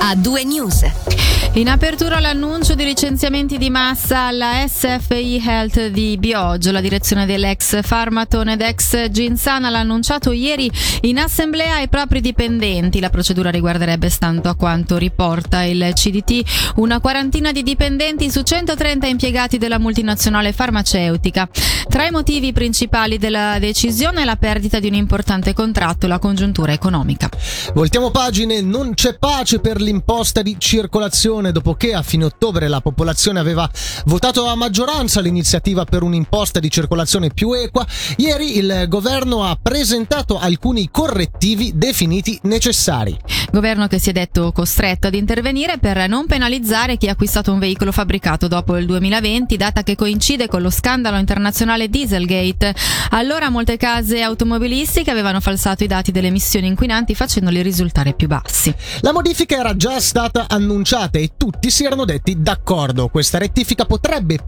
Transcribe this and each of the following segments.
A2 News. In apertura l'annuncio di licenziamenti di massa alla SFI Health di Bioggio. La direzione dell'ex Farmatone ed ex Ginsana l'ha annunciato ieri in assemblea ai propri dipendenti. La procedura riguarderebbe, stando a quanto riporta il CDT, una quarantina di dipendenti su 130 impiegati della multinazionale farmaceutica. Tra i motivi principali della decisione è la perdita di un importante contratto e la congiuntura economica. Voltiamo pagine, non c'è pace per l'imposta di circolazione. Dopo che a fine ottobre la popolazione aveva votato a maggioranza l'iniziativa per un'imposta di circolazione più equa, ieri il governo ha presentato alcuni correttivi definiti necessari. Governo che si è detto costretto ad intervenire per non penalizzare chi ha acquistato un veicolo fabbricato dopo il 2020, data che coincide con lo scandalo internazionale Dieselgate. Allora molte case automobilistiche avevano falsato i dati delle emissioni inquinanti, facendoli risultare più bassi. La modifica era già stata annunciata e tutti si erano detti d'accordo. Questa rettifica porterebbe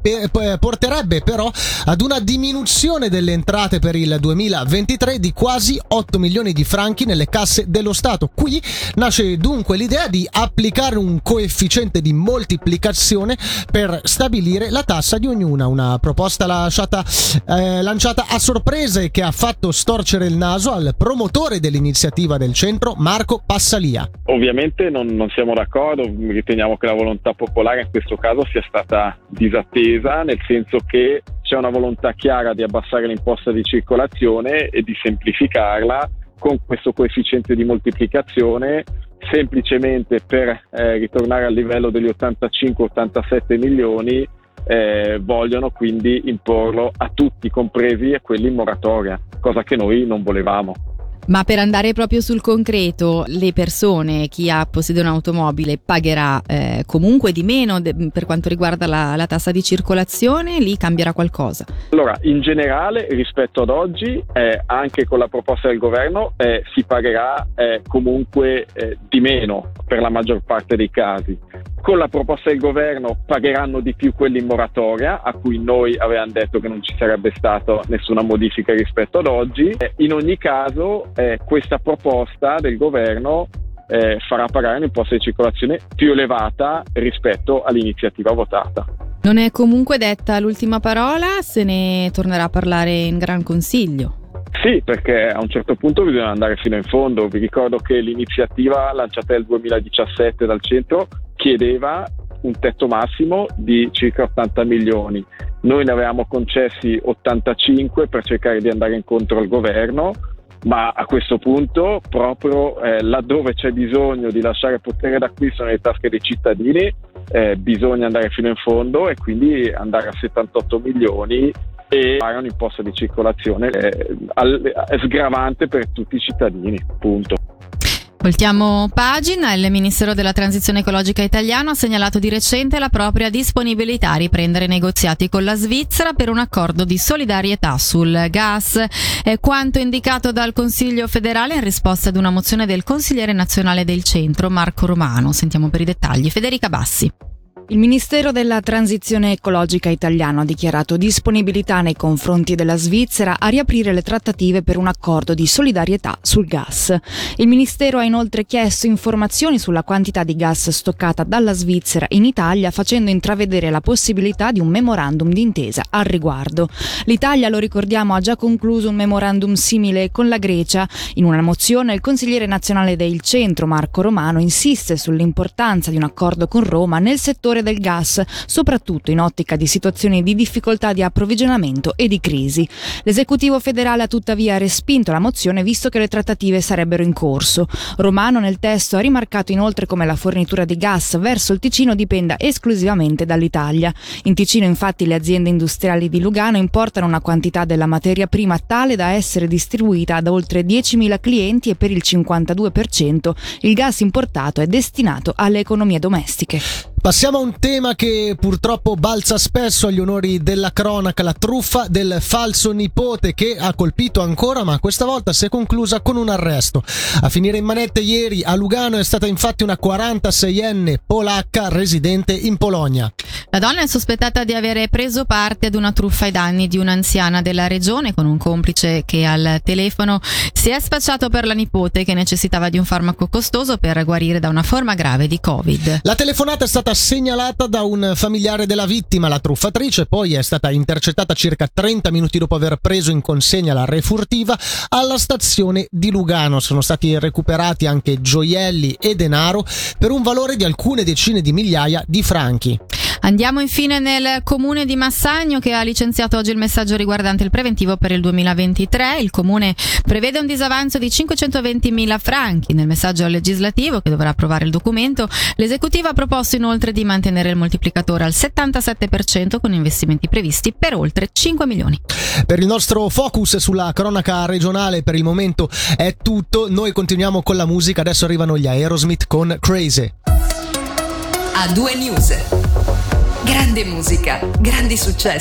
però ad una diminuzione delle entrate per il 2023 di quasi 8 milioni di franchi nelle casse dello Stato. Qui nasce dunque l'idea di applicare un coefficiente di moltiplicazione per stabilire la tassa di ognuna, una proposta lanciata a sorpresa e che ha fatto storcere il naso al promotore dell'iniziativa del centro, Marco Passalia. Ovviamente non siamo d'accordo, riteniamo che la volontà popolare in questo caso sia stata disattesa, nel senso che c'è una volontà chiara di abbassare l'imposta di circolazione e di semplificarla con questo coefficiente di moltiplicazione, semplicemente per ritornare al livello degli 85-87 milioni. Vogliono quindi imporlo a tutti, compresi a quelli in moratoria, cosa che noi non volevamo. Ma per andare proprio sul concreto, le persone, chi possiede un'automobile pagherà comunque di meno per quanto riguarda la tassa di circolazione, lì cambierà qualcosa? Allora, in generale rispetto ad oggi, anche con la proposta del governo, si pagherà comunque di meno per la maggior parte dei casi. Con la proposta del governo pagheranno di più quelli in moratoria, a cui noi avevamo detto che non ci sarebbe stata nessuna modifica rispetto ad oggi. In ogni caso questa proposta del governo farà pagare un'imposta di circolazione più elevata rispetto all'iniziativa votata. Non è comunque detta l'ultima parola, se ne tornerà a parlare in Gran Consiglio. Sì, perché a un certo punto bisogna andare fino in fondo. Vi ricordo che l'iniziativa lanciata nel 2017 dal centro chiedeva un tetto massimo di circa 80 milioni. Noi ne avevamo concessi 85 per cercare di andare incontro al governo, ma a questo punto, proprio laddove c'è bisogno di lasciare potere d'acquisto nelle tasche dei cittadini, bisogna andare fino in fondo e quindi andare a 78 milioni e fare un'imposta di circolazione sgravante per tutti i cittadini, punto. Voltiamo pagina. Il Ministero della Transizione Ecologica Italiano ha segnalato di recente la propria disponibilità a riprendere i negoziati con la Svizzera per un accordo di solidarietà sul gas. È quanto indicato dal Consiglio federale in risposta ad una mozione del consigliere nazionale del centro Marco Romano. Sentiamo per i dettagli Federica Bassi. Il Ministero della Transizione Ecologica Italiano ha dichiarato disponibilità nei confronti della Svizzera a riaprire le trattative per un accordo di solidarietà sul gas. Il Ministero ha inoltre chiesto informazioni sulla quantità di gas stoccata dalla Svizzera in Italia, facendo intravedere la possibilità di un memorandum d'intesa al riguardo. L'Italia, lo ricordiamo, ha già concluso un memorandum simile con la Grecia. In una mozione il consigliere nazionale del centro Marco Romano insiste sull'importanza di un accordo con Roma nel settore del gas, soprattutto in ottica di situazioni di difficoltà di approvvigionamento e di crisi. L'esecutivo federale ha tuttavia respinto la mozione, visto che le trattative sarebbero in corso. Romano nel testo ha rimarcato inoltre come la fornitura di gas verso il Ticino dipenda esclusivamente dall'Italia. In Ticino, infatti, le aziende industriali di Lugano importano una quantità della materia prima tale da essere distribuita ad oltre 10.000 clienti e per il 52% il gas importato è destinato alle economie domestiche. Passiamo a un tema che purtroppo balza spesso agli onori della cronaca, la truffa del falso nipote che ha colpito ancora, ma questa volta si è conclusa con un arresto. A finire in manette ieri a Lugano è stata infatti una 46enne polacca residente in Polonia. La donna è sospettata di avere preso parte ad una truffa ai danni di un'anziana della regione con un complice che al telefono si è spacciato per la nipote che necessitava di un farmaco costoso per guarire da una forma grave di Covid. La telefonata è stata segnalata da un familiare della vittima. La truffatrice poi è stata intercettata circa 30 minuti dopo aver preso in consegna la refurtiva alla stazione di Lugano. Sono stati recuperati anche gioielli e denaro per un valore di alcune decine di migliaia di franchi. Andiamo infine nel comune di Massagno, che ha licenziato oggi il messaggio riguardante il preventivo per il 2023. Il comune prevede un disavanzo di 520.000 franchi. Nel messaggio legislativo, che dovrà approvare il documento, l'esecutivo ha proposto inoltre di mantenere il moltiplicatore al 77% con investimenti previsti per oltre 5 milioni. Per il nostro focus sulla cronaca regionale per il momento è tutto. Noi continuiamo con la musica. Adesso arrivano gli Aerosmith con Crazy. A due news. Grande musica, grandi successi.